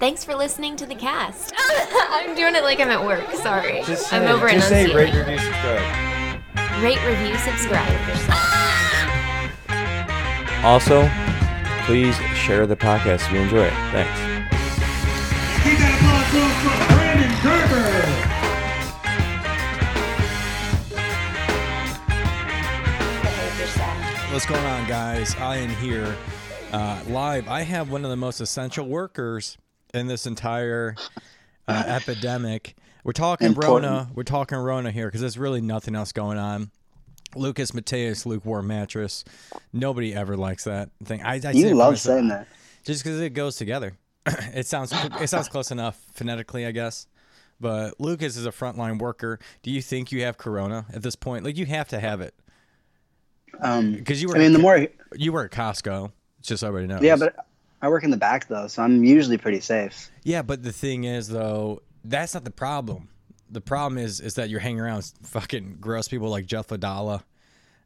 Thanks for listening to the cast. I'm doing it like I'm at work. Sorry. Just say, I'm over just say rate, review, subscribe. Rate, review, subscribe. Also, please share the podcast if you enjoy it. Thanks. We got a applause from Brandon Gerber. What's going on, guys? I am here live. I have one of the most essential workers in this entire epidemic. We're talking Rona. We're talking Rona here because there's really nothing else going on. Lukas Mateus, lukewarm mattress. Nobody ever likes that thing. I you love myself, saying that just because it goes together. It sounds close enough phonetically, I guess. But Lukas is a frontline worker. Do you think you have Corona at this point? Like, you have to have it. Because you were, I mean, you were at Costco, just so everybody knows. Yeah, but I work in the back though, so I'm usually pretty safe. Yeah, but the thing is though, that's not the problem. The problem is that you're hanging around fucking gross people like Jeff Adala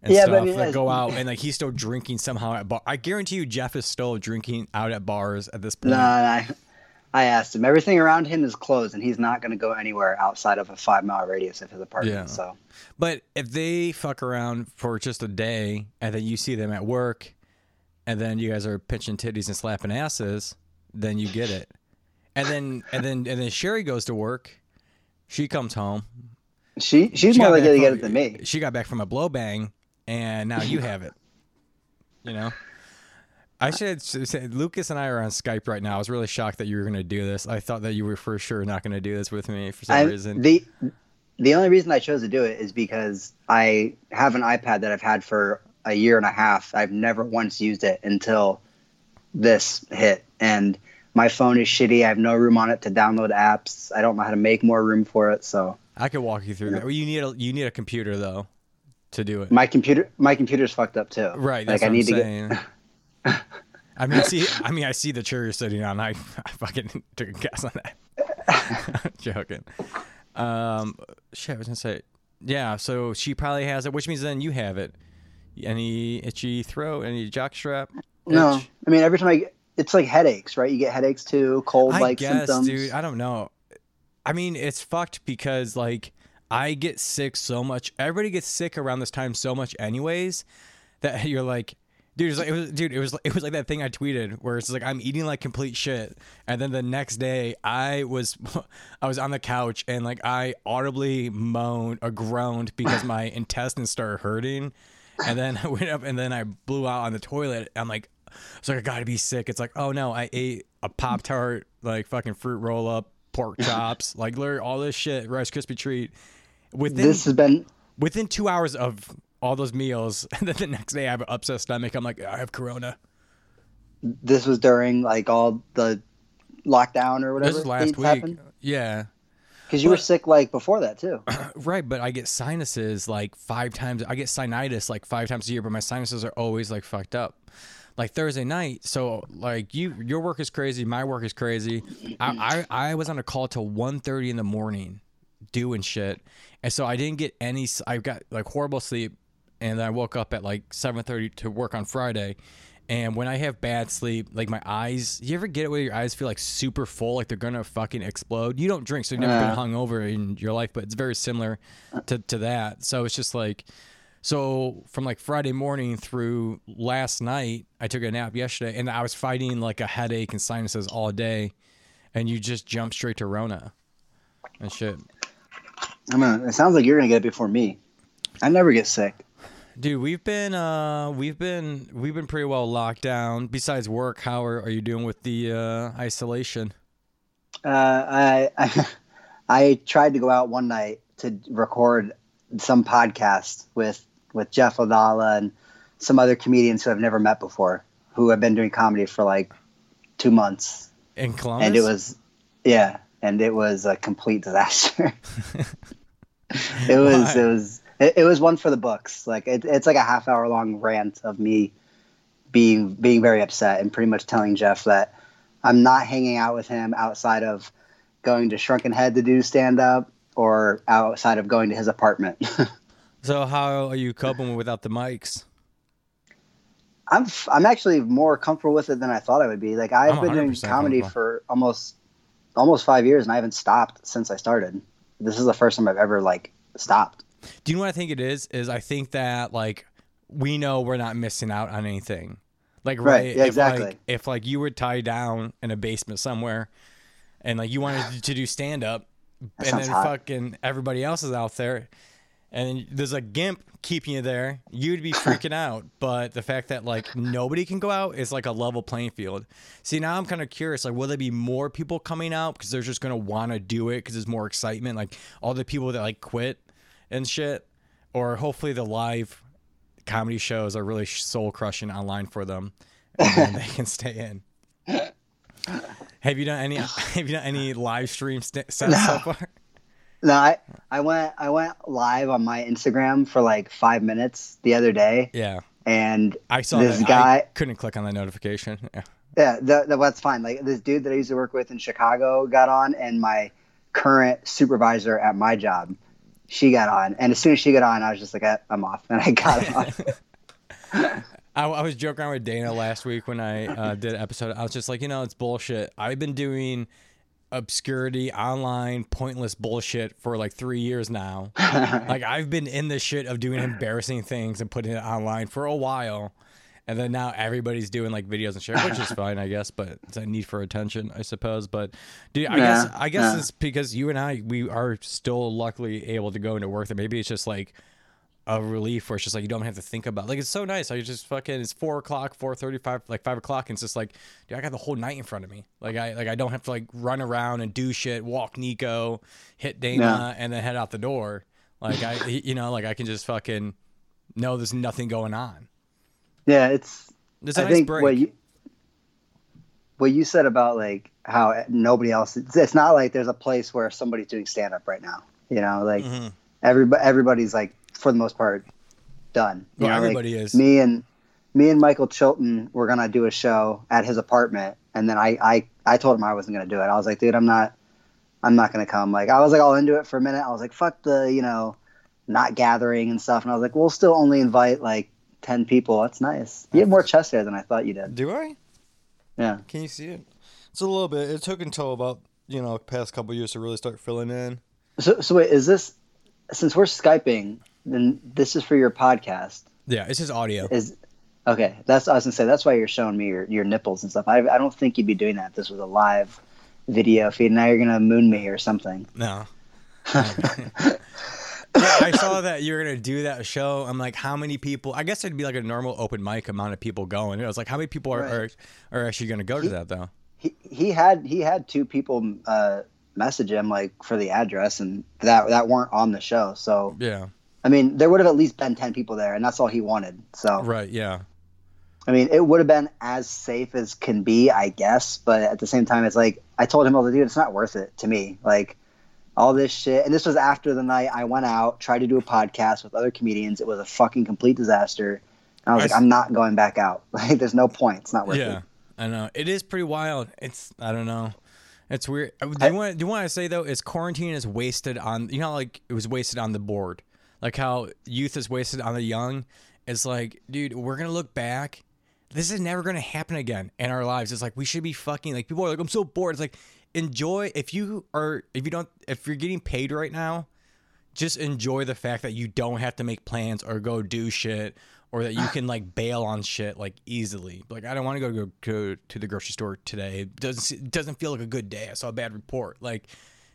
and stuff that go out and like he's still drinking somehow at bar. I guarantee you, Jeff is still drinking out at bars at this point. No, I asked him. Everything around him is closed, and he's not going to go anywhere outside of a 5-mile radius of his apartment. Yeah. So, but if they fuck around for just a day, and then you see them at work, and then you guys are pinching titties and slapping asses, then you get it. And then Sherry goes to work. She comes home. She's more likely to get it than me. She got back from a blow bang, and now you have it. You know. I should say, Lukas and I are on Skype right now. I was really shocked that you were going to do this. I thought that you were for sure not going to do this with me for some reason. The only reason I chose to do it is because I have an iPad that I've had for a year and a half. I've never once used it until this hit. And my phone is shitty. I have no room on it to download apps. I don't know how to make more room for it. So I could walk you through that. You need a computer, though, to do it. My computer's fucked up, too. Right. That's like, what I'm saying. I see the chair you're sitting on. I fucking took a guess on that. I'm joking. I was gonna say, yeah. So she probably has it, which means then you have it. Any itchy throat? Any jockstrap? No, I mean every time it's like headaches, right? You get headaches too, cold like symptoms. Dude, I don't know. I mean, it's fucked because like I get sick so much. Everybody gets sick around this time so much, anyways, that you're like. Dude, it was like that thing I tweeted where it's like I'm eating like complete shit, and then the next day I was on the couch and like I audibly groaned because my intestines started hurting, and then I went up and then I blew out on the toilet. I'm like, it's like I gotta be sick. It's like, oh no, I ate a Pop-Tart, like fucking fruit roll up, pork chops, like literally all this shit, Rice Krispie treat. Within 2 hours of all those meals, and then the next day I have an upset stomach. I'm like, I have Corona. This was during like all the lockdown or whatever. This was last week. Happened? Yeah. Because you were sick like before that too. Right, but I get sinuses like 5 times. I get sinusitis like 5 times a year, but my sinuses are always like fucked up. Like Thursday night, so like your work is crazy, my work is crazy. I was on a call till 1:30 in the morning doing shit, and so I didn't get any. I got like horrible sleep. And then I woke up at like 7:30 to work on Friday. And when I have bad sleep, like my eyes, you ever get it where your eyes feel like super full, like they're going to fucking explode? You don't drink, so you've never been hungover in your life, but it's very similar to that. So it's just like, so from like Friday morning through last night, I took a nap yesterday and I was fighting like a headache and sinuses all day. And you just jump straight to Rona and shit. It sounds like you're going to get it before me. I never get sick. Dude, we've been pretty well locked down. Besides work, how are you doing with the isolation? I tried to go out one night to record some podcast with Jeff Adala and some other comedians who I've never met before, who have been doing comedy for like 2 months in Columbus, and it was a complete disaster. It was one for the books. Like it's like a half-hour long rant of me being very upset and pretty much telling Jeff that I'm not hanging out with him outside of going to Shrunken Head to do stand-up or outside of going to his apartment. So how are you coping without the mics? I'm actually more comfortable with it than I thought I would be. Like I've been doing comedy for almost almost 5 years, and I haven't stopped since I started. This is the first time I've ever like stopped. Do you know what I think it is? Is I think that like we know we're not missing out on anything. Like right, yeah, exactly. If like you were tied down in a basement somewhere, and like you wanted to do stand up, and then fucking everybody else is out there, and there's a gimp keeping you there, you'd be freaking out. But the fact that like nobody can go out is like a level playing field. See, now I'm kind of curious, like, will there be more people coming out because they're just gonna want to do it because there's more excitement, like all the people that like quit and shit, or hopefully the live comedy shows are really soul crushing online for them, and they can stay in. Have you done any live stream sets so far? No, I went live on my Instagram for like 5 minutes the other day. Yeah, and I saw this guy. I couldn't click on the notification. Yeah, that's fine. Like this dude that I used to work with in Chicago got on, and my current supervisor at my job, she got on. And as soon as she got on, I was just like, I'm off, and I got on. I was joking around with Dana last week when I did an episode. I was just like, it's bullshit. I've been doing obscurity, online, pointless bullshit for like 3 years now. Like I've been in the shit of doing embarrassing things and putting it online for a while. And then now everybody's doing like videos and shit, which is fine, I guess, but it's a need for attention, I suppose. But dude, I guess it's because you and I, we are still luckily able to go into work, that maybe it's just like a relief where it's just like you don't have to think about it. Like it's so nice. I just fucking, it's 4 o'clock, 4:35, like 5 o'clock, and it's just like, dude, I got the whole night in front of me. Like I don't have to like run around and do shit, walk Nico, hit Dana, and then head out the door. Like I can just fucking know there's nothing going on. Yeah, it's a nice break. What you said about like how nobody else, it's not like there's a place where somebody's doing stand up right now. Like mm-hmm. everybody's like, for the most part, done. Everybody is. Me and Michael Chilton were gonna do a show at his apartment, and then I told him I wasn't gonna do it. I was like, dude, I'm not gonna come. Like I was like all into it for a minute. I was like, fuck the not gathering and stuff. And I was like, we'll still only invite like 10 people. That's nice. You have more chest hair than I thought you did. Do I? Yeah. Can you see it? It's a little bit. It took until about past couple of years to really start filling in. So wait, is this, since we're Skyping, then this is for your podcast? Yeah, it's just audio. Okay, that's, I was gonna say, that's why you're showing me your nipples and stuff. I don't think you'd be doing that if this was a live video feed. Now you're gonna moon me or something. No. Yeah, I saw that you were gonna do that show. I'm like, how many people? I guess it'd be like a normal open mic amount of people going. I was like, how many people are actually gonna go to that though? He had two people message him like for the address and that weren't on the show. So yeah. I mean, there would have at least been 10 people there, and that's all he wanted. So right, yeah. I mean, it would have been as safe as can be, I guess. But at the same time, it's like I told him, dude, it's not worth it to me. Like all this shit, and this was after the night I went out, tried to do a podcast with other comedians. It was a fucking complete disaster. And I was like, I'm not going back out. Like, there's no point. It's not worth it. Yeah, I know. It is pretty wild. I don't know. It's weird. Do you want to say though? Is quarantine is wasted on like it was wasted on the board. Like how youth is wasted on the young. It's like, dude, we're going to look back. This is never going to happen again in our lives. It's like, we should be fucking, like, people are like, I'm so bored. It's like, enjoy. If you're getting paid right now, just enjoy the fact that you don't have to make plans or go do shit, or that you can like bail on shit like easily. Like, I don't want to go to the grocery store today. It doesn't feel like a good day. I saw a bad report. Like,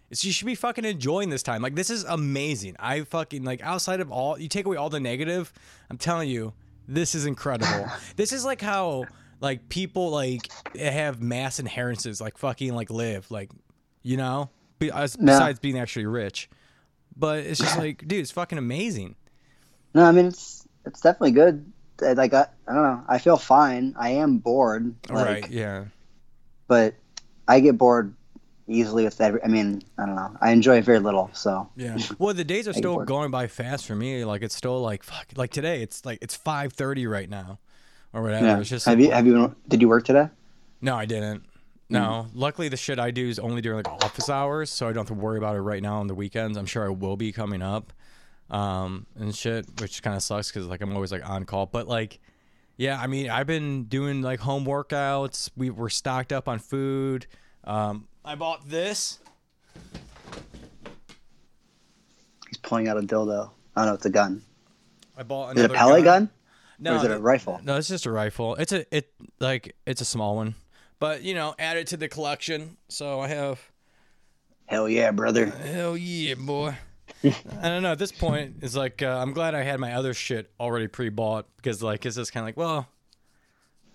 you should be fucking enjoying this time. Like, this is amazing. I fucking, like, outside of all, you take away all the negative, I'm telling you, this is incredible. This is like how, like, people, like, have mass inheritances, like, fucking, like, live, like, besides being actually rich. But it's just like, dude, it's fucking amazing. No, I mean, it's definitely good. Like, I don't know. I feel fine. I am bored. Like, right, yeah. But I get bored easily with that. I mean, I don't know. I enjoy it very little, so. Yeah. Well, the days are still going by fast for me. Like, it's still like, fuck. Like, today, it's like, it's 5:30 right now or whatever. Yeah. It's just did you work today? No, I didn't. No. Mm-hmm. Luckily, the shit I do is only during, like, office hours, so I don't have to worry about it right now on the weekends. I'm sure I will be coming up and shit, which kind of sucks because, like, I'm always, like, on call. But, like, yeah, I mean, I've been doing, like, home workouts. We're stocked up on food. I bought this. He's pulling out a dildo. I don't know, it's a gun. I bought another. Is it a pellet gun? No, or is it a rifle? No, it's just a rifle. It's a small one, but you know, added to the collection. So I have. Hell yeah, brother! Hell yeah, boy! I don't know. At this point, it's like I'm glad I had my other shit already pre-bought because like it's just kind of like, well,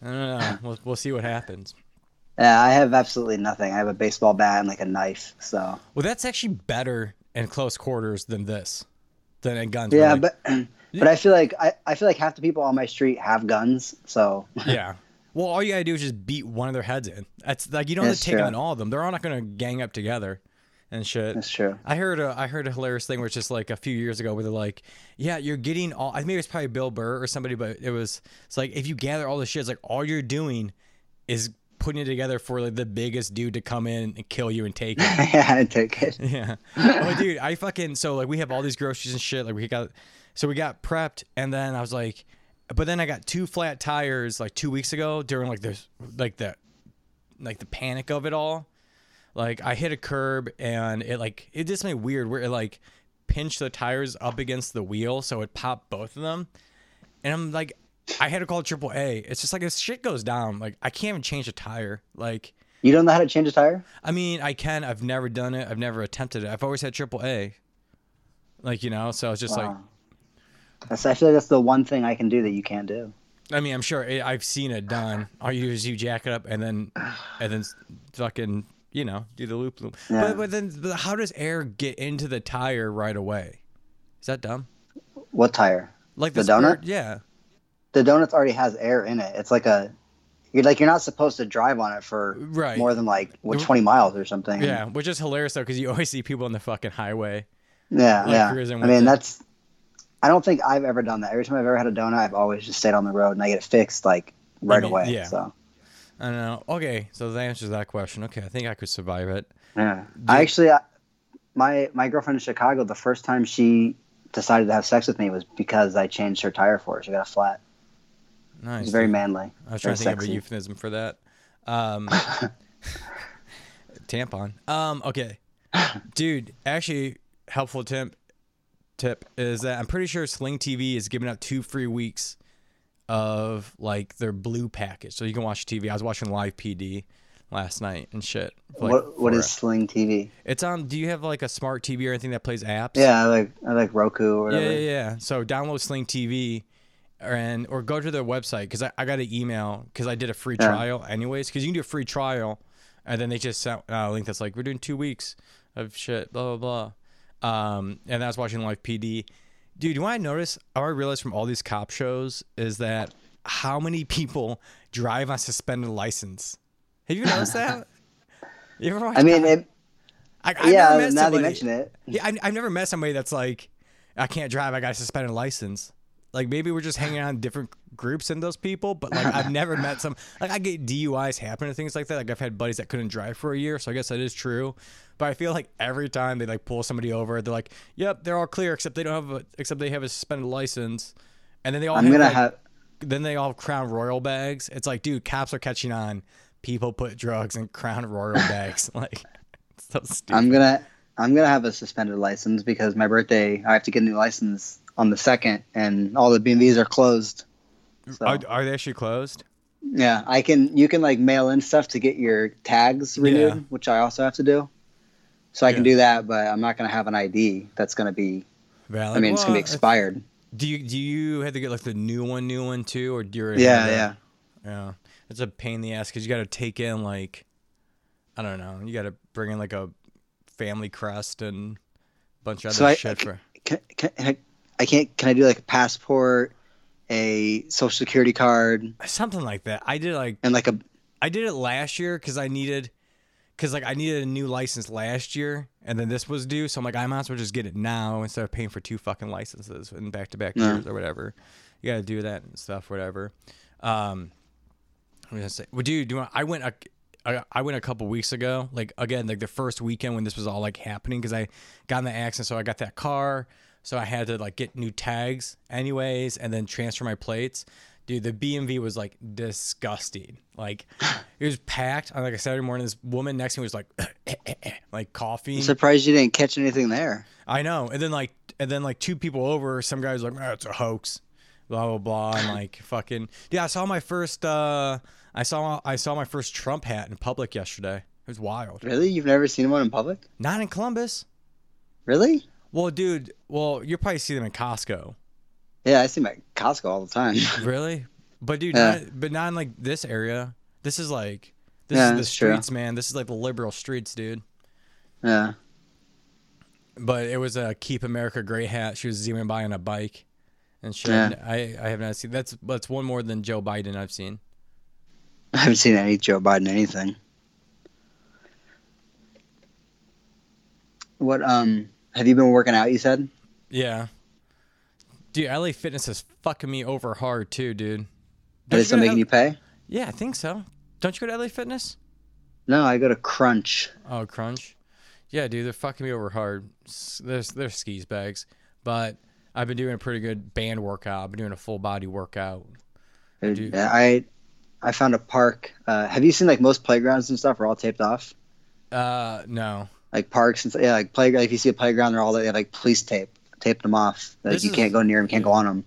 I don't know. We'll see what happens. Yeah, I have absolutely nothing. I have a baseball bat and like a knife. So. Well, that's actually better in close quarters than this, than in guns. Yeah, really. But I feel like I feel like half the people on my street have guns, so yeah. Well, all you gotta do is just beat one of their heads in. That's like you don't have to take on all of them. They're all not gonna gang up together and shit. That's true. I heard a hilarious thing where it's just like a few years ago where they're like, yeah, you're getting all. I think it was probably Bill Burr or somebody, but it's like if you gather all this shit, it's like all you're doing is putting it together for like the biggest dude to come in and kill you and take it. Yeah, and take it. Yeah. Oh, dude, so we have all these groceries and shit. Like we got prepped, and then I was like, but then I got two flat tires like 2 weeks ago during the panic of it all. Like I hit a curb and it just made weird where it like pinched the tires up against the wheel, so it popped both of them, and I'm like. I had to call AAA. It's just like if shit goes down, like I can't even change a tire. Like you don't know how to change a tire? I mean, I can. I've never done it. I've never attempted it. I've always had AAA. Like you know, so it's just wow. Like that's the one thing I can do that you can't do. I mean, I'm sure I've seen it done. All you do is you jack it up and then fucking you know do the loop. Yeah. But then how does air get into the tire right away? Is that dumb? What tire? Like the donut? Yeah. The donut already has air in it. It's like you're not supposed to drive on it for right. More than like 20 miles or something. Yeah, which is hilarious though because you always see people on the fucking highway. Yeah, yeah. I mean, I don't think I've ever done that. Every time I've ever had a donut, I've always just stayed on the road and I get it fixed like right away. Yeah. So. I don't know. Okay, so that answers that question. Okay, I think I could survive it. Yeah. My girlfriend in Chicago, the first time she decided to have sex with me was because I changed her tire for her. She got a flat. Nice. He's very manly. I was trying to think of a euphemism for that. Tampon. Okay. Dude, actually, helpful tip is that I'm pretty sure Sling TV is giving out 2 free weeks of like their blue package. So you can watch TV. I was watching Live PD last night and shit. Like, what is Sling TV? It's on, do you have like a smart TV or anything that plays apps? Yeah, I like Roku or whatever. Yeah. So download Sling TV. Or go to their website because I got an email because I did a free trial anyways because you can do a free trial and then they just sent a link that's like we're doing 2 weeks of shit blah blah blah and I was watching Live PD. Dude, what I noticed or I realized from all these cop shows is that how many people drive on suspended license. Have you noticed that? You ever watched I mean, now they mention it. Yeah, I've never met somebody that's like I can't drive. I got a suspended license. Like, maybe we're just hanging out in different groups than those people, but, like, I've never met some... Like, I get DUIs happening and things like that. Like, I've had buddies that couldn't drive for a year, so I guess that is true. But I feel like every time they, like, pull somebody over, they're like, yep, they're all clear, except they have a suspended license. And then they all... Then they all have Crown Royal bags. It's like, dude, cops are catching on. People put drugs in Crown Royal bags. Like, it's so stupid. I'm gonna have a suspended license because my birthday, I have to get a new license... on the 2nd, and all the B&Bs are closed. So. Are they actually closed? Yeah, you can like mail in stuff to get your tags renewed, which I also have to do. So I can do that, but I'm not going to have an ID that's going to be valid. I mean, it's going to be expired. Do you have to get like the new one too, or do you? Yeah. It's a pain in the ass because you got to take in like, I don't know, you got to bring in like a family crest and a bunch of shit. Can I do like a passport, a social security card, something like that? I did it last year because I needed a new license last year, and then this was due, so I'm like, I might as well just get it now instead of paying for 2 fucking licenses in back-to-back years or whatever. You gotta do that and stuff, whatever. I'm gonna say, well, dude, I went a couple weeks ago, like again, like the first weekend when this was all like happening, because I got in the accident, so I got that car. So I had to like get new tags anyways and then transfer my plates. Dude, the BMV was like disgusting. Like it was packed on like a Saturday morning. This woman next to me was like like coughing. I'm surprised you didn't catch anything there. I know. And then like two people over, some guy was like, oh, it's a hoax, blah blah blah. And like fucking yeah, I saw my first Trump hat in public yesterday. It was wild. Really? You've never seen one in public? Not in Columbus. Really? Well, dude, you'll probably see them in Costco. Yeah, I see them at Costco all the time. Really? But dude, yeah. Not in like this area. This is like is the streets, true. Man. This is like the liberal streets, dude. Yeah. But it was a Keep America Great hat. She was zooming by on a bike, and shit. Yeah. I have not seen. That's one more than Joe Biden I've seen. I haven't seen any Joe Biden anything. What have you been working out? You said. Yeah. Dude, LA Fitness is fucking me over hard too, dude. Is it making you pay? Yeah, I think so. Don't you go to LA Fitness? No, I go to Crunch. Oh, Crunch. Yeah, dude, they're fucking me over hard. They're skis bags. But I've been doing a pretty good band workout. I've been doing a full body workout. Dude, I found a park. Have you seen like most playgrounds and stuff are all taped off? No. Like parks and yeah, like playground. If you see a playground, they have like police tape. Taped them off. Like, you can't go near them, can't go on them.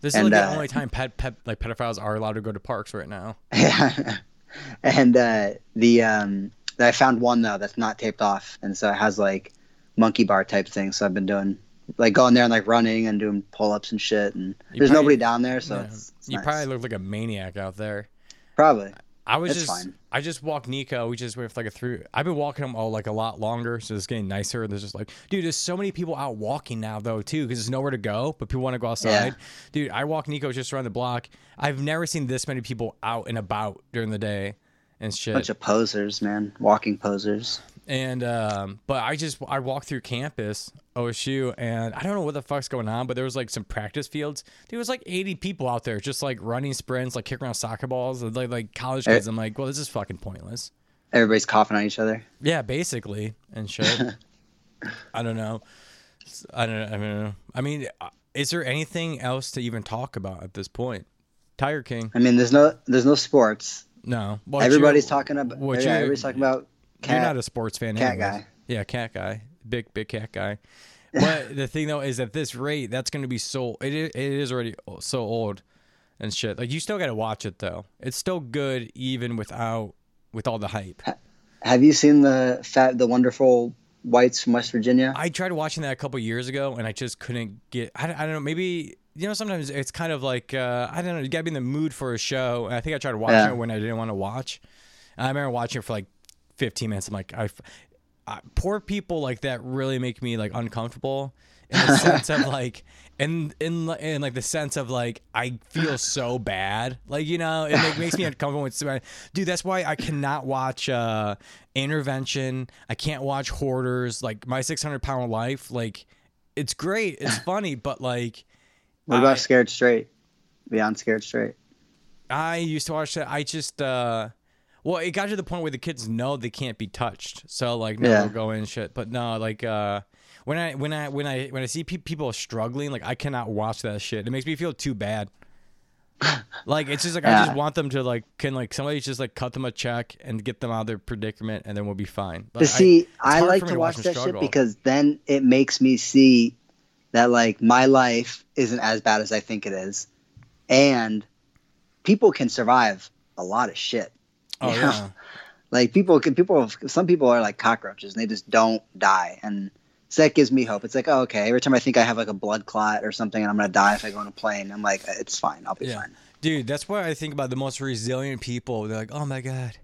This is the only time pedophiles are allowed to go to parks right now. Yeah. And I found one though that's not taped off, and so it has like monkey bar type things. So I've been doing like going there and like running and doing pull ups and shit. And there's nobody down there, so yeah, it's nice. Probably look like a maniac out there. Probably. Fine. I just walked Nico. We just went for like I've been walking him all like a lot longer, so it's getting nicer. There's just like, dude, there's so many people out walking now though too, because there's nowhere to go, but people want to go outside. Yeah. Dude, I walk Nico just around the block. I've never seen this many people out and about during the day and shit. Bunch of posers, man, walking posers. And but I walked through campus OSU, and I don't know what the fuck's going on, but there was like some practice fields. There was like 80 people out there just like running sprints, like kicking around soccer balls, like college kids. I'm like, well, this is fucking pointless. Everybody's coughing on each other. Yeah, basically, and shit. I don't know. I mean, is there anything else to even talk about at this point? Tiger King. I mean, there's no sports. No. Everybody's talking about. Cat, you're not a sports fan anymore. Cat guy. Yeah, cat guy. Big cat guy. But the thing, though, is at this rate, that's going to be so... It is already so old and shit. Like, you still got to watch it, though. It's still good even with all the hype. Have you seen the Wonderful Whites from West Virginia? I tried watching that a couple years ago, and I just couldn't get... I don't know, maybe... You know, sometimes it's kind of like... I don't know, you got to be in the mood for a show. And I think I tried watching it when I didn't want to watch. And I remember watching it for, like, 15 minutes. I'm like, poor people like that really make me like uncomfortable in the sense of like, in like the sense of like, I feel so bad. Like, you know, it makes me uncomfortable. Dude, that's why I cannot watch Intervention. I can't watch Hoarders. Like My 600-Pound Life. Like, it's great. It's funny, but like. What about Scared Straight? Beyond Scared Straight. I used to watch that. I just, well, it got to the point where the kids know they can't be touched, so like no, we'll go in and shit. But no, like when I see people struggling, like I cannot watch that shit. It makes me feel too bad. Like it's just like I just want them to like somebody just like cut them a check and get them out of their predicament, and then we'll be fine. But see, I like to watch that shit because then it makes me see that like my life isn't as bad as I think it is, and people can survive a lot of shit. Oh yeah, like some people are like cockroaches and they just don't die, and so that gives me hope. It's like, oh, okay, every time I think I have like a blood clot or something and I'm gonna die if I go on a plane, I'm like, it's fine, I'll be fine. Dude, that's why I think about the most resilient people. They're like, oh my god,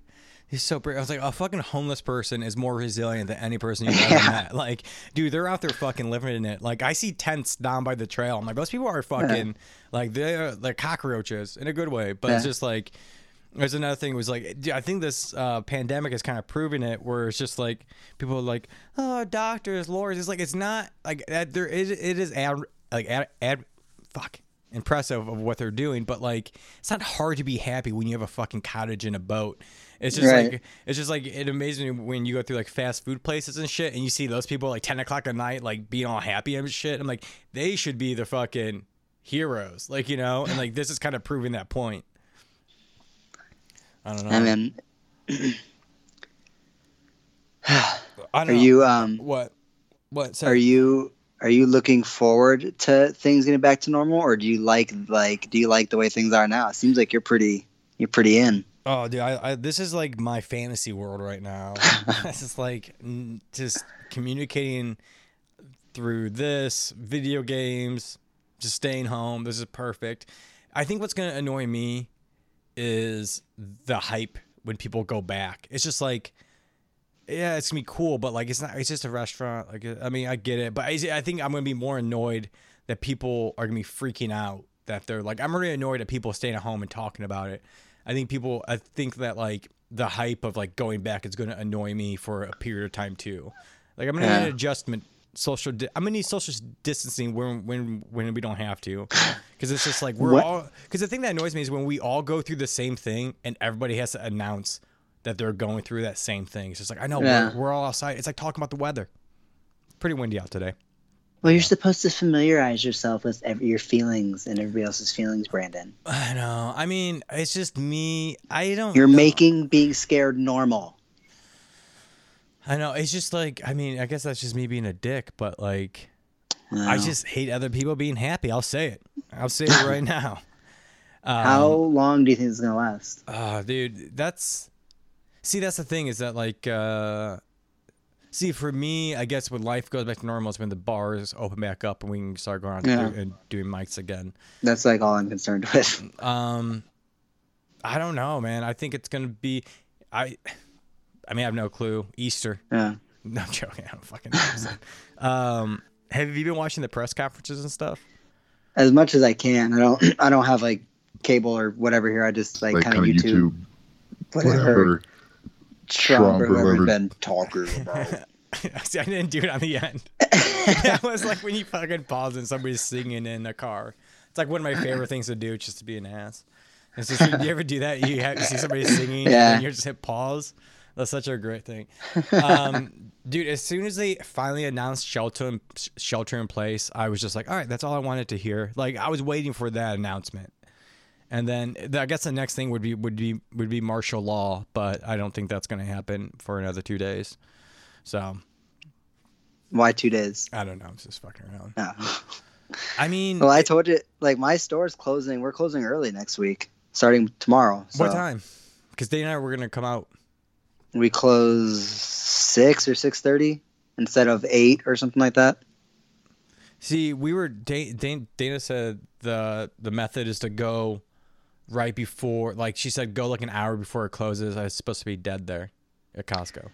he's so brave. I was like, a fucking homeless person is more resilient than any person you've ever met. Like, dude, they're out there fucking living in it. Like, I see tents down by the trail. I'm like, those people are fucking like they're cockroaches in a good way, but it's just like. There's another thing was like, I think this pandemic is kind of proving it, where it's just like people are like, oh, doctors, lawyers. It's like, it's not like that. It is impressive of what they're doing, but like it's not hard to be happy when you have a fucking cottage and a boat. It's just like it amazes me when you go through like fast food places and shit, and you see those people like 10 o'clock at night like being all happy and shit. I'm like, they should be the fucking heroes, like, you know, and like this is kind of proving that point. I don't know. And then, Are you looking forward to things getting back to normal, or do you like the way things are now? It seems like you're pretty in. Oh, dude, I this is like my fantasy world right now. This is like just communicating through this, video games, just staying home. This is perfect. I think what's going to annoy me is the hype when people go back. It's just like, yeah, it's gonna be cool, but like, it's not. It's just a restaurant. Like, I mean, I get it, but I think I'm gonna be more annoyed that people are gonna be freaking out. That they're like, I'm really annoyed at people staying at home and talking about it. I think that like the hype of like going back is gonna annoy me for a period of time too. Like, I'm gonna need an adjustment. I'm gonna need social distancing when we don't have to, because it's just like all. Because the thing that annoys me is when we all go through the same thing and everybody has to announce that they're going through that same thing. It's just like, I know, we're all outside. It's like talking about the weather. It's pretty windy out today. Well, you're supposed to familiarize yourself with your feelings and everybody else's feelings, Brandon. I know. I mean, it's just me. You're making being scared normal. I know. It's just like, I mean, I guess that's just me being a dick, but like, no. I just hate other people being happy. I'll say it right now. How long do you think it's going to last? Oh, dude, that's the thing is that like, for me, I guess when life goes back to normal is when the bars open back up and we can start going out and doing mics again. That's like all I'm concerned with. I don't know, man. I think it's going to be, I mean, I have no clue. Easter. Yeah. No, I'm joking. I don't fucking know. Have you been watching the press conferences and stuff? As much as I can. I don't have like cable or whatever here. I just like kind of YouTube. Whatever. Trump been talking about. See, I didn't do it on the end. That was like when you fucking pause and somebody's singing in a car. It's like one of my favorite things to do, just to be an ass. It's just, do you ever do that? You see somebody singing and you just hit pause. That's such a great thing. Dude, as soon as they finally announced shelter in place, I was just like, all right, that's all I wanted to hear. Like, I was waiting for that announcement. And then I guess the next thing would be martial law, but I don't think that's going to happen for another 2 days. So why 2 days? I don't know. I'm just fucking around. No. I mean, well, I told you, like, my store's closing. We're closing early next week, starting tomorrow. So. What time? Because Dave and I were going to come out. We close 6 or 6:30 instead of 8 or something like that. See, we were. Dana said the method is to go. Right before, like she said, go like an hour before it closes. I was supposed to be dead there at Costco.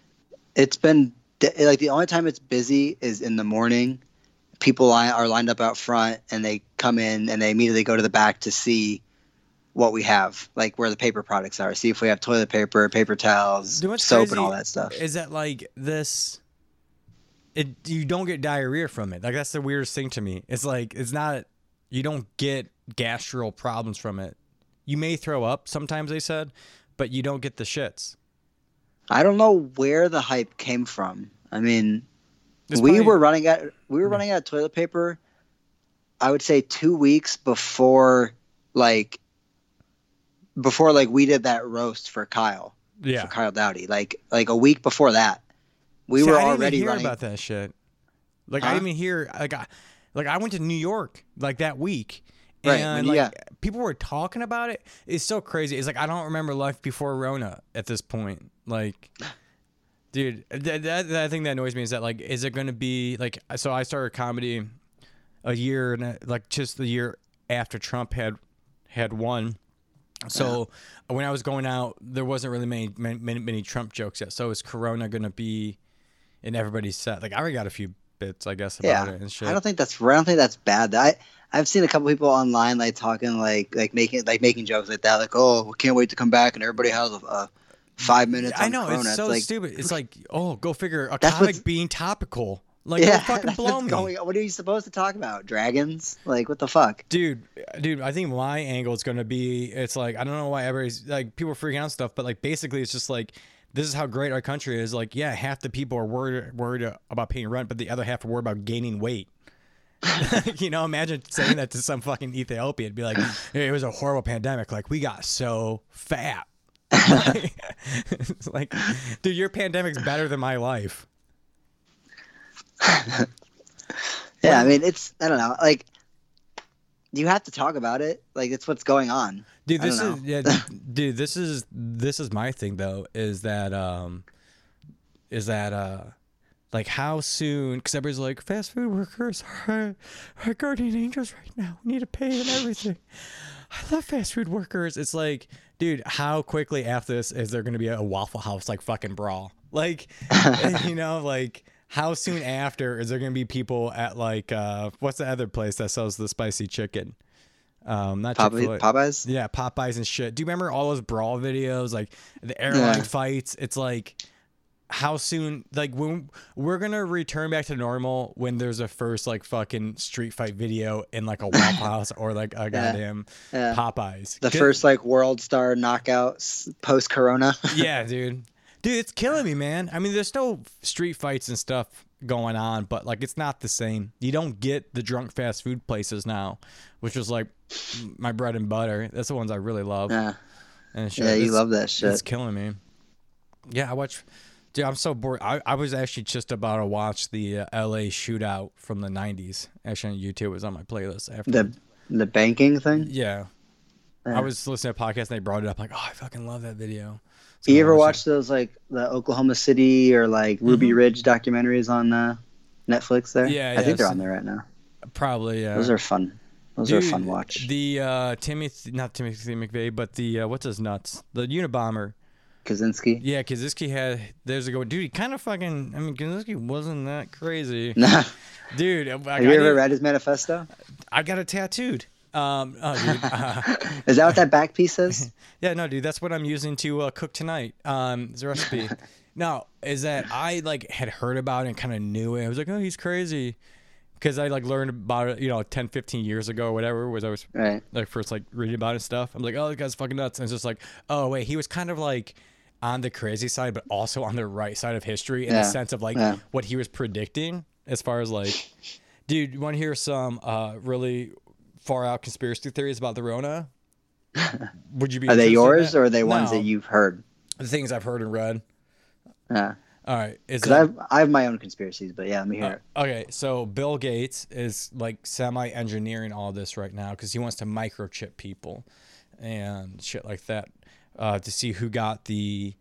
It's been like the only time it's busy is in the morning. People are lined up out front and they come in and they immediately go to the back to see what we have, like where the paper products are. See if we have toilet paper, paper towels, soap, and all that stuff. Is that like this? You don't get diarrhea from it. Like, that's the weirdest thing to me. It's like, it's not, you don't get gastro problems from it. You may throw up sometimes, they said, but you don't get the shits. I don't know where the hype came from. I mean, we were running out of toilet paper, I would say 2 weeks before we did that roast for Kyle. Yeah. For Kyle Dowdy. Like a week before that. I didn't even hear about that shit. Like, I didn't even hear, I went to New York like that week. Right. And people were talking about it. It's so crazy. It's like, I don't remember life before Rona at this point. Like, dude, that thing that annoys me is that, like, is it going to be like, so I started comedy just the year after Trump had won. So when I was going out, there wasn't really many Trump jokes yet. So is Corona going to be in everybody's set? Like, I already got a few bits, I guess, about it and shit. I don't think that's bad. I've seen a couple people online like talking making jokes like that, like, oh, we can't wait to come back and everybody has 5 minutes. I know, Corona. It's so like, stupid. It's like, oh, go figure, a comic being topical. Like, don't fucking blow me. What are you supposed to talk about? Dragons? Like, what the fuck? Dude, I think my angle is going to be, it's like, I don't know why everybody's like, people are freaking out and stuff, but like, basically it's just like, this is how great our country is. Like, yeah, half the people are worried about paying rent, but the other half are worried about gaining weight. You know, imagine saying that to some fucking Ethiopian. It'd be like, hey, it was a horrible pandemic. Like, we got so fat. It's like, dude, your pandemic's better than my life. Yeah, I mean, it's, I don't know, like, you have to talk about it. Like, it's what's going on. Dude, this is, yeah, dude, this is my thing though, is that like, how soon, because everybody's like, fast food workers are guardian angels right now. We need to pay them everything. I love fast food workers. It's like, dude, how quickly after this is there going to be a Waffle House, like, fucking brawl? Like, you know, like, how soon after is there going to be people at, like, what's the other place that sells the spicy chicken? Not Popeyes? Yeah, Popeyes and shit. Do you remember all those brawl videos, like, the airline fights? It's like... how soon, like, when we're gonna return back to normal when there's a first, like, fucking street fight video in, like, a Waffle House or, like, a goddamn Popeyes. The first, like, world star knockouts post corona. Yeah, dude. Dude, it's killing me, man. I mean, there's still street fights and stuff going on, but, like, it's not the same. You don't get the drunk fast food places now, which is, like, my bread and butter. That's the ones I really love. Yeah. And shit. Yeah, you love that shit. It's killing me. Yeah, I watch. Dude, I'm so bored. I was actually just about to watch the LA shootout from the 90s. Actually, on YouTube, it was on my playlist. After the banking thing? Yeah. I was listening to a podcast and they brought it up. Like, oh, I fucking love that video. So you ever watch those, like, the Oklahoma City or, like, Ruby Ridge documentaries on Netflix there? Yeah, I think they're on there right now. Probably, yeah. Those are fun. Those are a fun watch. The not Timothy McVeigh, but the, what's his nuts? The Unabomber. Kaczynski? Yeah, Kaczynski had... there's a go... dude, he kind of fucking... I mean, Kaczynski wasn't that crazy. Nah. Dude, Have you ever read his manifesto? I got it tattooed. Dude, is that what that back piece is? Yeah, no, dude, that's what I'm using to cook tonight. It's a recipe. No, is that I, like, had heard about it and kind of knew it. I was like, oh, he's crazy. Because I, like, learned about it, you know, 10, 15 years ago or whatever, was I was, like, first, like, reading about it and stuff. I'm like, oh, this guy's fucking nuts. And it's just like, oh, wait, he was kind of, like... on the crazy side, but also on the right side of history in the sense of, like, what he was predicting as far as, like... Dude, you want to hear some really far-out conspiracy theories about the Rona? Would you be... are they yours, or are they ones that you've heard? The things I've heard and read. Yeah. All right. Because I have my own conspiracies, but, yeah, let me hear it. Okay, so Bill Gates is, like, semi-engineering all this right now because he wants to microchip people and shit like that. To see who got the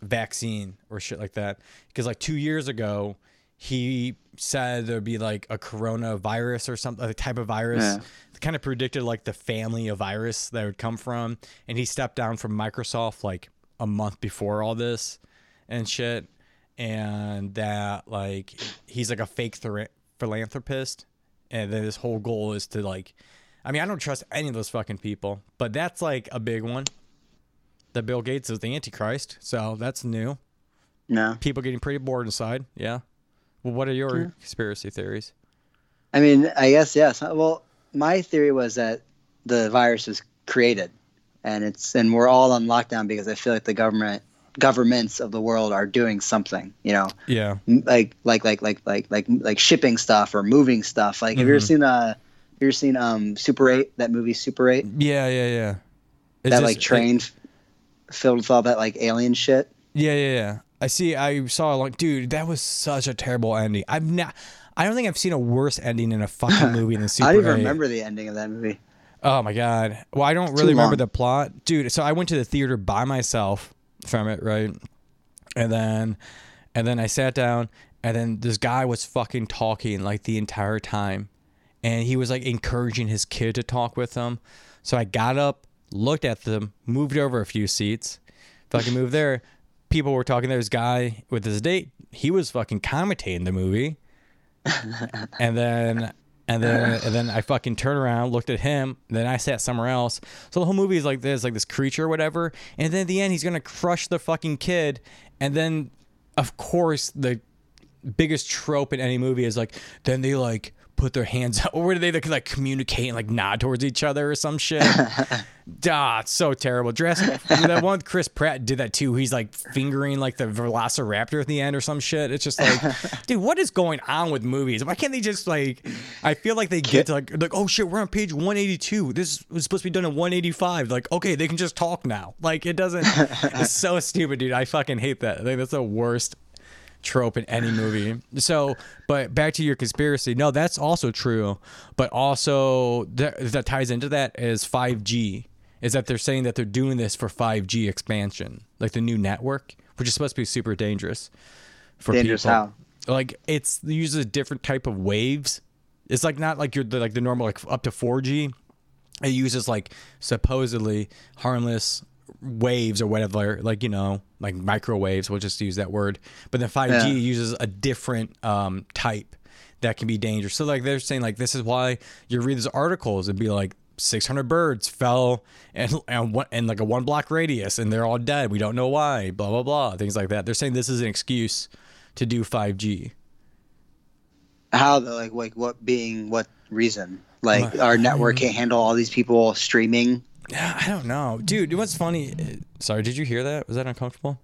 vaccine or shit like that. Because, like, 2 years ago, he said there'd be, like, a coronavirus or something, a type of virus. Yeah. Kind of predicted, like, the family of virus that would come from. And he stepped down from Microsoft, like, a month before all this and shit. And that, like, he's, like, a fake philanthropist. And then his whole goal is to, like... I mean, I don't trust any of those fucking people, but that's, like, a big one. That Bill Gates is the Antichrist, so that's new. No. People getting pretty bored inside, yeah. Well, what are your conspiracy theories? I mean, I guess, yes. Well, my theory was that the virus was created, and we're all on lockdown because I feel like the governments of the world are doing something, you know? Yeah. Like shipping stuff or moving stuff. Like, have you ever seen You're seen Super 8, that movie Super 8? Yeah. It's that, like, train filled with all that, like, alien shit? Yeah. I saw, like, dude, that was such a terrible ending. I don't think I've seen a worse ending in a fucking movie than Super 8. I don't even remember the ending of that movie. Oh, my God. Well, I don't really remember the plot. Dude, so I went to the theater by myself from it, right? And then I sat down, and then this guy was fucking talking, like, the entire time. And he was, like, encouraging his kid to talk with him. So I got up, looked at them, moved over a few seats. Fucking moved there. People were talking. There was a guy with his date. He was fucking commentating the movie. And then I fucking turned around, looked at him. And then I sat somewhere else. So the whole movie is like this, like this creature or whatever. And then at the end, he's going to crush the fucking kid. And then, of course, the biggest trope in any movie is, like, then they, like... put their hands out, or they could like communicate and like nod towards each other or some shit. Duh, it's so terrible. Jurassic, that one Chris Pratt did that too. He's like fingering like the Velociraptor at the end or some shit. It's just like, dude, what is going on with movies? Why can't they just like? I feel like they get to like oh shit, we're on page 182. This was supposed to be done at 185. Like okay, they can just talk now. Like it doesn't. It's so stupid, dude. I fucking hate that. Like that's the worst trope in any movie. So, but back to your conspiracy. No, that's also true, but also that ties into that is 5G, is that they're saying that they're doing this for 5G expansion, like the new network, which is supposed to be super dangerous for people. How? Like it's uses a different type of waves. It's like not like the normal like up to 4G. It uses like supposedly harmless waves or whatever, like, you know, like microwaves, we'll just use that word. But then 5G uses a different type that can be dangerous. So like they're saying like this is why you read these articles, it'd be like 600 birds fell and like a 1 block radius and they're all dead, we don't know why, blah blah blah, things like that. They're saying this is an excuse to do 5G. How though? Like what being what reason? Like our network can't handle all these people streaming. Yeah, I don't know, dude. What's funny? Sorry, did you hear that? Was that uncomfortable?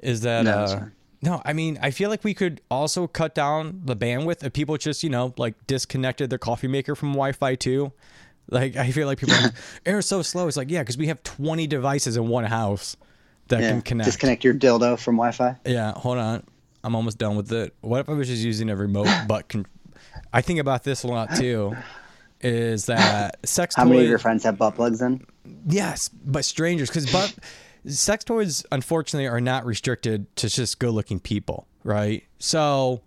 Is that no? I mean, I feel like we could also cut down the bandwidth if people just, you know, like disconnected their coffee maker from Wi-Fi too. Like, I feel like people are like, air's so slow. It's like, yeah, because we have 20 devices in one house that can connect. Disconnect your dildo from Wi-Fi. Yeah, hold on, I'm almost done with it. What if I was just using a remote? But I think about this a lot too. Is that sex toys? How many of your friends have butt plugs in? Yes, but strangers, because sex toys, unfortunately, are not restricted to just good-looking people, right? So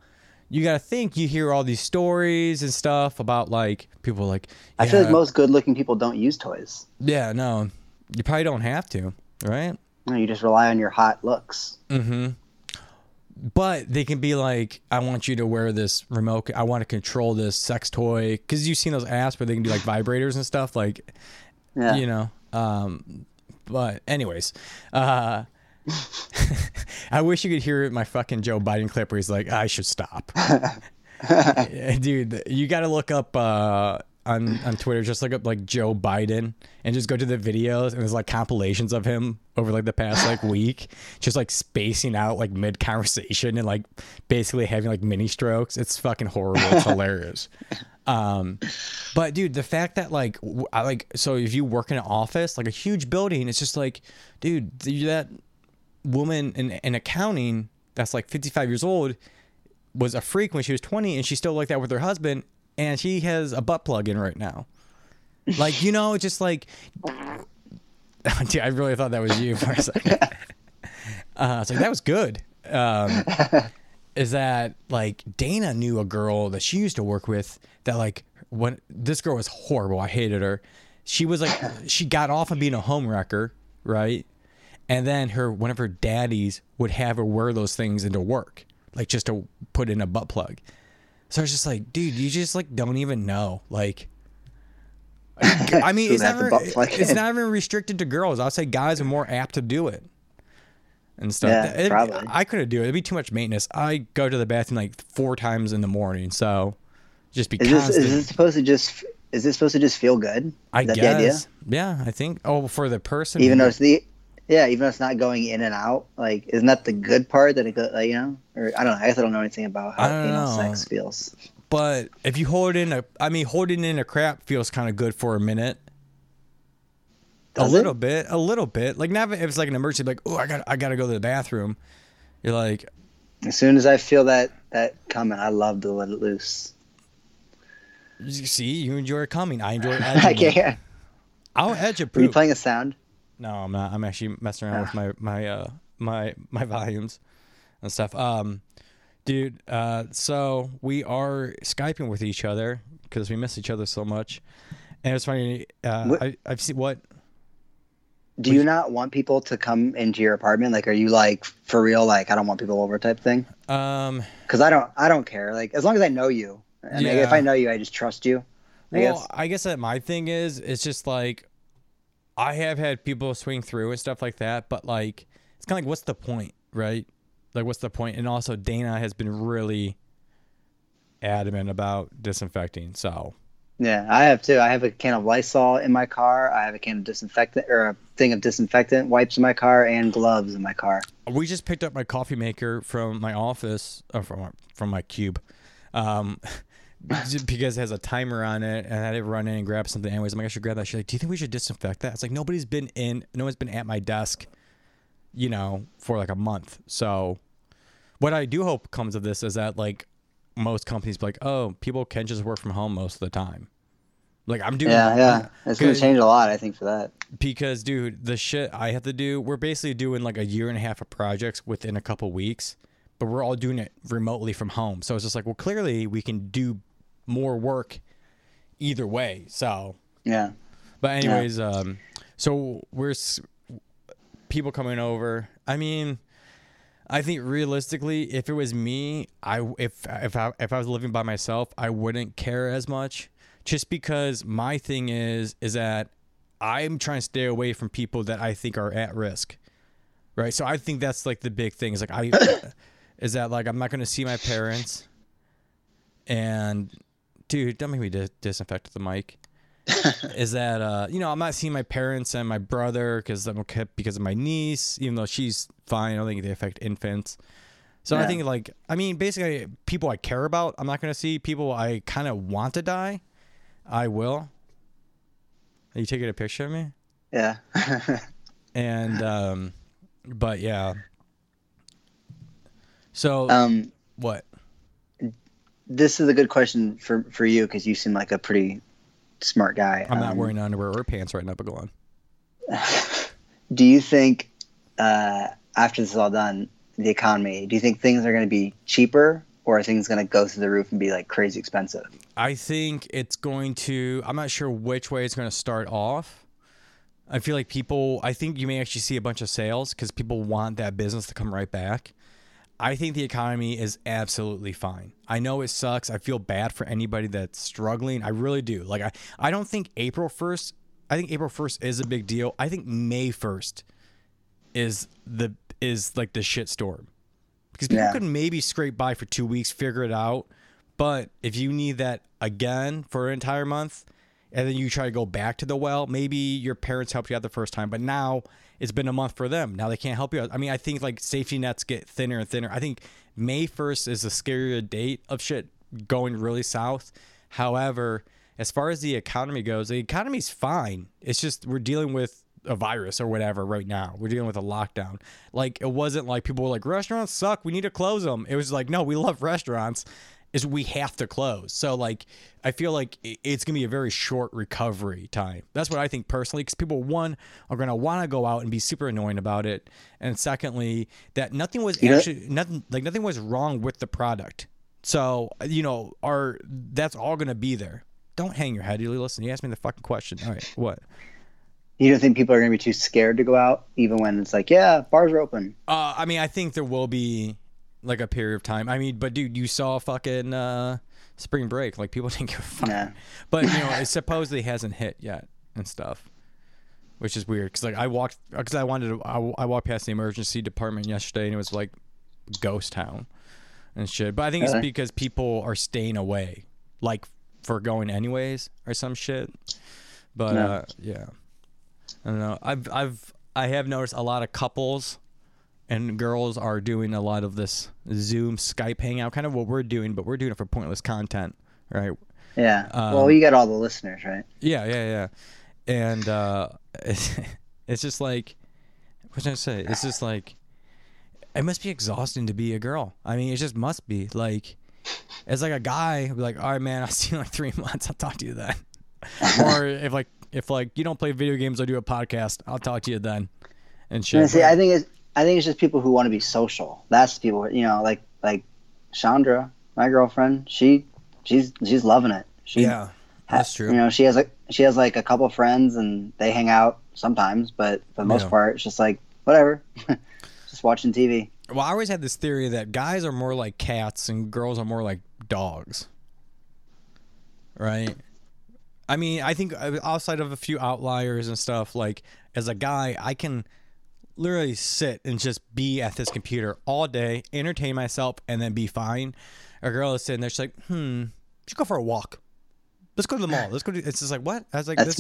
you got to think, you hear all these stories and stuff about, like, people like... Yeah. I feel like most good-looking people don't use toys. Yeah, no. You probably don't have to, right? No, you just rely on your hot looks. Mm-hmm. But they can be like, I want you to wear this remote. I want to control this sex toy. Because you've seen those apps where they can do like vibrators and stuff. Like, you know. But anyways, I wish you could hear my fucking Joe Biden clip where he's like, I should stop. Dude, you got to look up on Twitter. Just look up like Joe Biden and just go to the videos. And there's like compilations of him over like the past like week, just like spacing out like mid conversation and like basically having like mini strokes. It's fucking horrible. It's hilarious. But dude, the fact that like, so if you work in an office, like a huge building, it's just like, dude, that woman in accounting that's like 55 years old was a freak when she was 20 and she's still like that with her husband. And she has a butt plug in right now. Like, you know, just like... Dude, I really thought that was you for a second. It's like, that was good. Is that, like, Dana knew a girl that she used to work with that, like, when this girl was horrible. I hated her. She was, like, she got off of being a homewrecker, right? And then one of her daddies would have her wear those things into work, like, just to put in a butt plug. So I was just like, dude, you just like don't even know. Like, I mean, it's not even restricted to girls. I'll say guys are more apt to do it and stuff. Yeah, I couldn't do it. It'd be too much maintenance. I go to the bathroom like 4 times in the morning, so just be constant. Is this supposed to just feel good? I guess. The idea? Yeah, I think. Oh, for the person. Even though it's not going in and out, like, isn't that the good part that it goes, you know? Or I don't know. I guess I don't know anything about how anal sex feels. But if you holding in a crap feels kind of good for a minute. A little bit. Like, not if it's like an emergency, like, oh, I got to go to the bathroom. You're like, as soon as I feel that coming, I love to let it loose. See, you enjoy it coming. I enjoy it. I can't. I'll edge approve. Are you playing a sound? No, I'm not. I'm actually messing around with my volumes and stuff. Dude, so we are Skyping with each other because we miss each other so much. And it's funny. I've seen what. Do you not want people to come into your apartment? Like, are you like for real? Like, I don't want people over type thing. Because I don't care. Like, as long as I know you. I mean, if I know you, I just trust you. I guess that my thing is, it's just like. I have had people swing through and stuff like that, but like it's kind of like, what's the point, right? Like, what's the point? And also, Dana has been really adamant about disinfecting. So yeah, I have too. I have a can of Lysol in my car. I have a can of disinfectant, or a thing of disinfectant wipes in my car, and gloves in my car. We just picked up my coffee maker from my office, from my cube, because it has a timer on it, and I didn't run in and grab something. Anyways, I'm like, I should grab that. She's like, do you think we should disinfect that? It's like, no one's been at my desk, you know, for like a month. So what I do hope comes of this is that, like, most companies be like, oh, people can just work from home most of the time. Like, I'm doing... Yeah. It's going to change a lot, I think, for that. Because, dude, the shit I have to do, we're basically doing like a year and a half of projects within a couple weeks, but we're all doing it remotely from home. So it's just like, well, clearly we can do more work either way. So... Yeah. But anyways, so we're... People coming over. I mean... I think realistically, if it was me, if I was living by myself, I wouldn't care as much, just because my thing is that I'm trying to stay away from people that I think are at risk, right? So I think that's like the big thing is like I'm not going to see my parents, and dude, don't make me disinfect the mic. Is that I'm not seeing my parents and my brother because I'm okay because of my niece, even though she's fine. I don't think they affect infants. So yeah. I think basically people I care about, I'm not going to see. People I kind of want to die, I will. Are you taking a picture of me? Yeah. And but yeah. So what? This is a good question for you because you seem like a pretty smart guy. I'm not wearing underwear or pants right now, but go on. Do you think after this is all done, the economy, do you think things are going to be cheaper, or are things going to go through the roof and be like crazy expensive? I think it's going to, I'm not sure which way it's going to start off. I feel like I think you may actually see a bunch of sales because people want that business to come right back. I think the economy is absolutely fine. I know it sucks. I feel bad for anybody that's struggling. I really do. Like, I don't think April 1st is a big deal. I think May 1st is like the shit storm. Because people could maybe scrape by for 2 weeks, figure it out. But if you need that again for an entire month, and then you try to go back to the well, maybe your parents helped you out the first time, but now it's been a month for them. Now they can't help you out. I mean, I think like safety nets get thinner and thinner. I think May 1st is a scarier date of shit going really south. However, as far as the economy goes, the economy's fine. It's just we're dealing with a virus or whatever right now. We're dealing with a lockdown. Like, it wasn't like people were like, restaurants suck, we need to close them. It was like, no, we love restaurants. Is we have to close. So like, I feel like it's going to be a very short recovery time. That's what I think personally, because people, one, are going to want to go out and be super annoying about it. And secondly, that nothing was nothing was wrong with the product. So, you know, that's all going to be there. Don't hang your head. Listen, you asked me the fucking question. All right. What? You don't think people are going to be too scared to go out even when it's like, yeah, bars are open? I mean, I think there will be like a period of time. I mean, but dude, you saw fucking spring break. Like, people didn't give a fuck. Nah. But, you know, it supposedly hasn't hit yet and stuff, which is weird. Because, like, I walked past the emergency department yesterday, and it was like ghost town and shit. But I think it's because people are staying away, like, for going anyways or some shit. But yeah, I don't know. I have noticed a lot of couples and girls are doing a lot of this Zoom, Skype hangout, kind of what we're doing, but we're doing it for pointless content, right? Yeah. Well, you got all the listeners, right? Yeah. And it's just like, what should I say? It's just like, it must be exhausting to be a girl. I mean, it just must be. Like, as like a guy, be like, all right, man, I'll see you in like 3 months. I'll talk to you then. Or if you don't play video games, I'll do a podcast. I'll talk to you then. And shit. See, I think it's just people who want to be social. That's people, you know, like Chandra, my girlfriend. She's loving it. That's true. You know, she has like a couple friends and they hang out sometimes, but for the most part, it's just like whatever, just watching TV. Well, I always had this theory that guys are more like cats and girls are more like dogs, right? I mean, I think outside of a few outliers and stuff, like as a guy, I can literally sit and just be at this computer all day, entertain myself, and then be fine. A girl is sitting there, she's like, let's go for a walk. Let's go to the mall. Let's go to, it's just like, what? I was like, That's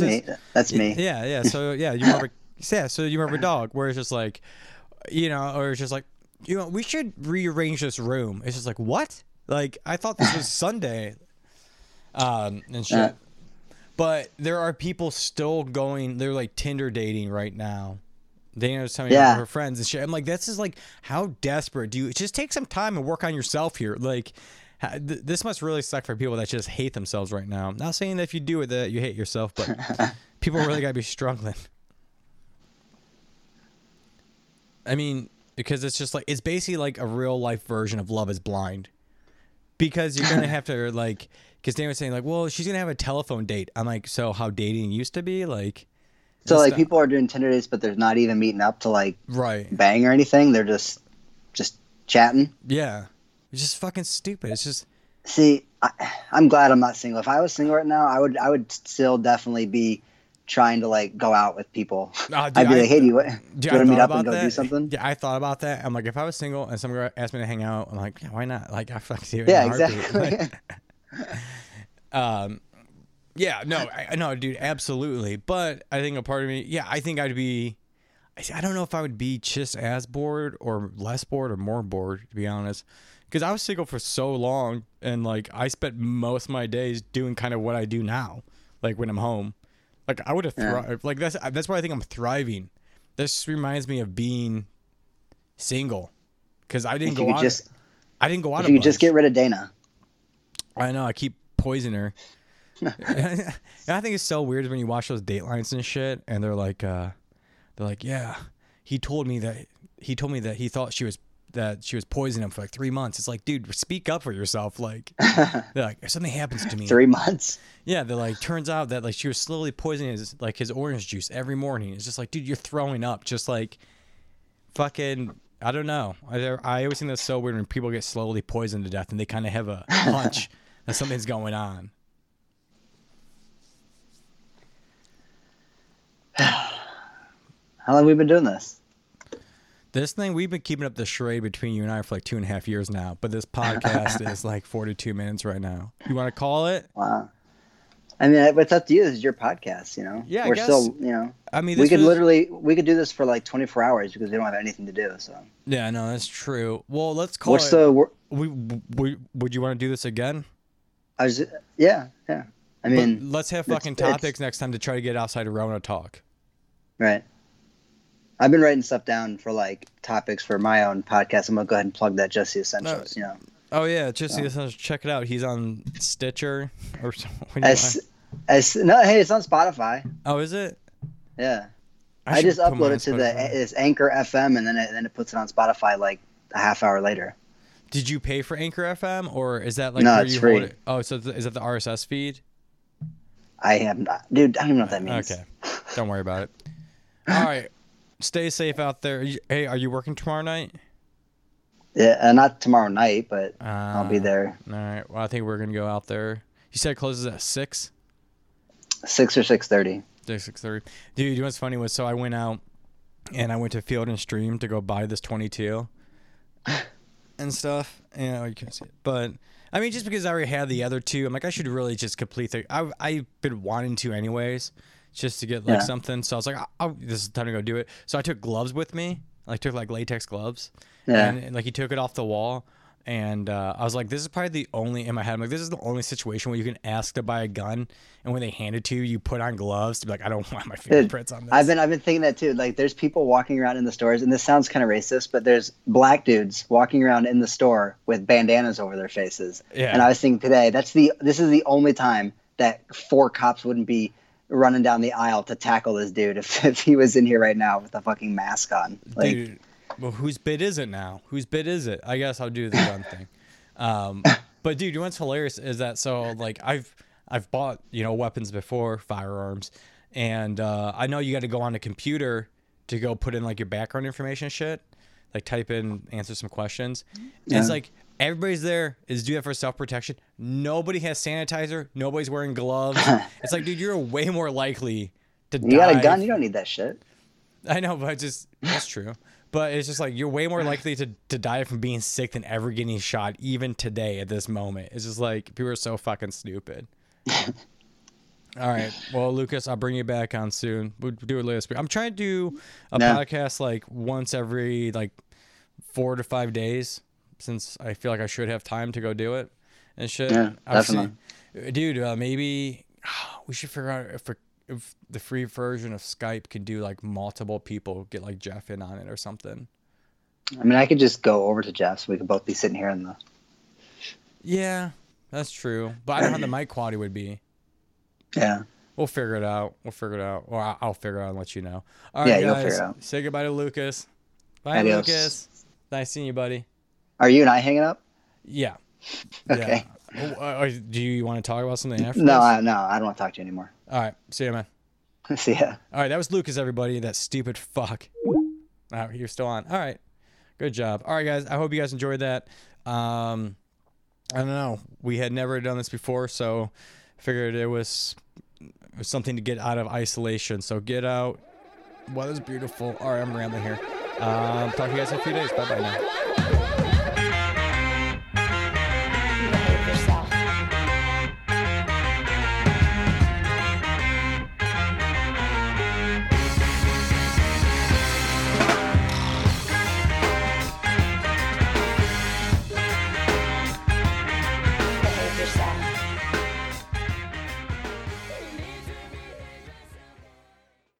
me. Yeah, yeah. So, yeah, you remember, yeah, so you remember Dog, where it's just like, you know, or it's just like, you know, we should rearrange this room. It's just like, what? Like, I thought this was Sunday. And shit. But there are people still going, they're like Tinder dating right now. Dana was telling me about her friends and shit. I'm like, this is like, how desperate do you, just take some time and work on yourself here. Like, this must really suck for people that just hate themselves right now. I'm not saying that if you do it, that you hate yourself, but people really got to be struggling. I mean, because it's just like, it's basically like a real life version of Love is Blind. Because you're going to have to, like, because Dana was saying, like, well, she's going to have a telephone date. I'm like, so how dating used to be? Like, so, like, people are doing Tinder dates, but they're not even meeting up to, like, bang or anything. They're just chatting. Yeah. It's just fucking stupid. It's just... See, I'm glad I'm not single. If I was single right now, I would still definitely be trying to, like, go out with people. I'd be like, hey, do you want to meet up and go do something? Yeah, I thought about that. I'm like, if I was single and some girl asked me to hang out, I'm like, yeah, why not? Like, I fucking see it. Yeah, exactly. Like, yeah, no, dude, absolutely. But I think a part of me, yeah, I think I'd be, I don't know if I would be just as bored or less bored or more bored, to be honest. Because I was single for so long, and, like, I spent most of my days doing kind of what I do now, like, when I'm home. Like, I would have thrived. Yeah. Like, that's why I think I'm thriving. This reminds me of being single, because I didn't go out. You could just get rid of Dana. I know. I keep poisoning her. And I think it's so weird when you watch those Datelines and shit, and they're like, yeah, he told me that he thought she was poisoning him for like 3 months. It's like, dude, speak up for yourself. Like, they're like, if something happens to me, 3 months. Yeah, they're like, turns out that like she was slowly poisoning his orange juice every morning. It's just like, dude, you're throwing up. Just like, fucking, I don't know. I always think that's so weird when people get slowly poisoned to death and they kind of have a hunch that something's going on. How long have we been doing this? This thing, we've been keeping up the charade between you and I for like 2.5 years now, but this podcast is like 42 minutes right now. You want to call it? Wow. I mean, it's up to you. This is your podcast, you know? Yeah, I guess. Still, you know, I mean, we could do this for like 24 hours because we don't have anything to do, so. Yeah, no, that's true. Well, let's call it. Would you want to do this again? Yeah. I mean. But let's have fucking topics next time to try to get outside of Rona talk. Right. I've been writing stuff down for like topics for my own podcast. I'm gonna go ahead and plug that Jesse Essentials. You know. Oh yeah, Jesse Essentials. Check it out. He's on Stitcher or something. Hey, it's on Spotify. Oh, is it? Yeah. I just uploaded to this Anchor FM, and then it puts it on Spotify like a half hour later. Did you pay for Anchor FM, or is that like no? It's free. Oh, so is that the RSS feed? I am not, dude. I don't even know what that means. Okay, don't worry about it. All right. Stay safe out there. Hey, are you working tomorrow night? Yeah, not tomorrow night, but I'll be there. All right. Well, I think we're going to go out there. You said it closes at 6? 6 or 6:30. 6:30. Dude, you know what's funny was, so I went out and I went to Field & Stream to go buy this 22 and stuff. You know, you can't see it. But, I mean, just because I already had the other two, I'm like, I should really just complete the... I've been wanting to anyways. Just to get like something, so I was like, "This is the time to go do it." So I took gloves with me, took latex gloves, and like he took it off the wall, and I was like, "This is probably the only." In my head, I'm like, "This is the only situation where you can ask to buy a gun, and when they hand it to you, you put on gloves to be like, I don't want my fingerprints on this." I've been thinking that too. Like, there's people walking around in the stores, and this sounds kind of racist, but there's black dudes walking around in the store with bandanas over their faces, and I was thinking today, this is the only time that 4 cops wouldn't be running down the aisle to tackle this dude if he was in here right now with a fucking mask on. Like, dude, well, whose bit is it now? Whose bit is it? I guess I'll do the gun thing. But dude, what's hilarious is that so like I've bought, you know, weapons before, firearms, and I know you got to go on a computer to go put in like your background information and shit, like type in, answer some questions. Yeah. It's like everybody's there is do that for self-protection. Nobody has sanitizer. Nobody's wearing gloves. It's like, dude, you're way more likely to die. You got a gun. You don't need that shit. I know, but just that's true. But it's just like you're way more likely to die from being sick than ever getting shot, even today at this moment. It's just like people are so fucking stupid. All right. Well, Lukas, I'll bring you back on soon. We'll do it later. I'm trying to do a podcast like once every like 4 to 5 days, since I feel like I should have time to go do it and shit. Yeah, definitely. Dude, maybe we should figure out if the free version of Skype could do like multiple people, get like Jeff in on it or something. I mean, I could just go over to Jeff so we could both be sitting here in the... Yeah, that's true. But I don't know how the mic quality would be. Yeah. We'll figure it out. Or I'll figure it out and let you know. All right, guys, you'll figure it out. Say goodbye to Lukas. Bye, adios. Lukas. Nice seeing you, buddy. Are you and I hanging up? Yeah. Okay. Yeah. Do you want to talk about something after? No, I don't want to talk to you anymore. All right. See ya, man. See ya. All right. That was Lukas, everybody. That stupid fuck. Oh, you're still on. All right. Good job. All right, guys. I hope you guys enjoyed that. I don't know. We had never done this before, so figured it was something to get out of isolation. So get out. Weather's beautiful. All right. I'm rambling here. Talk to you guys in a few days. Bye-bye now.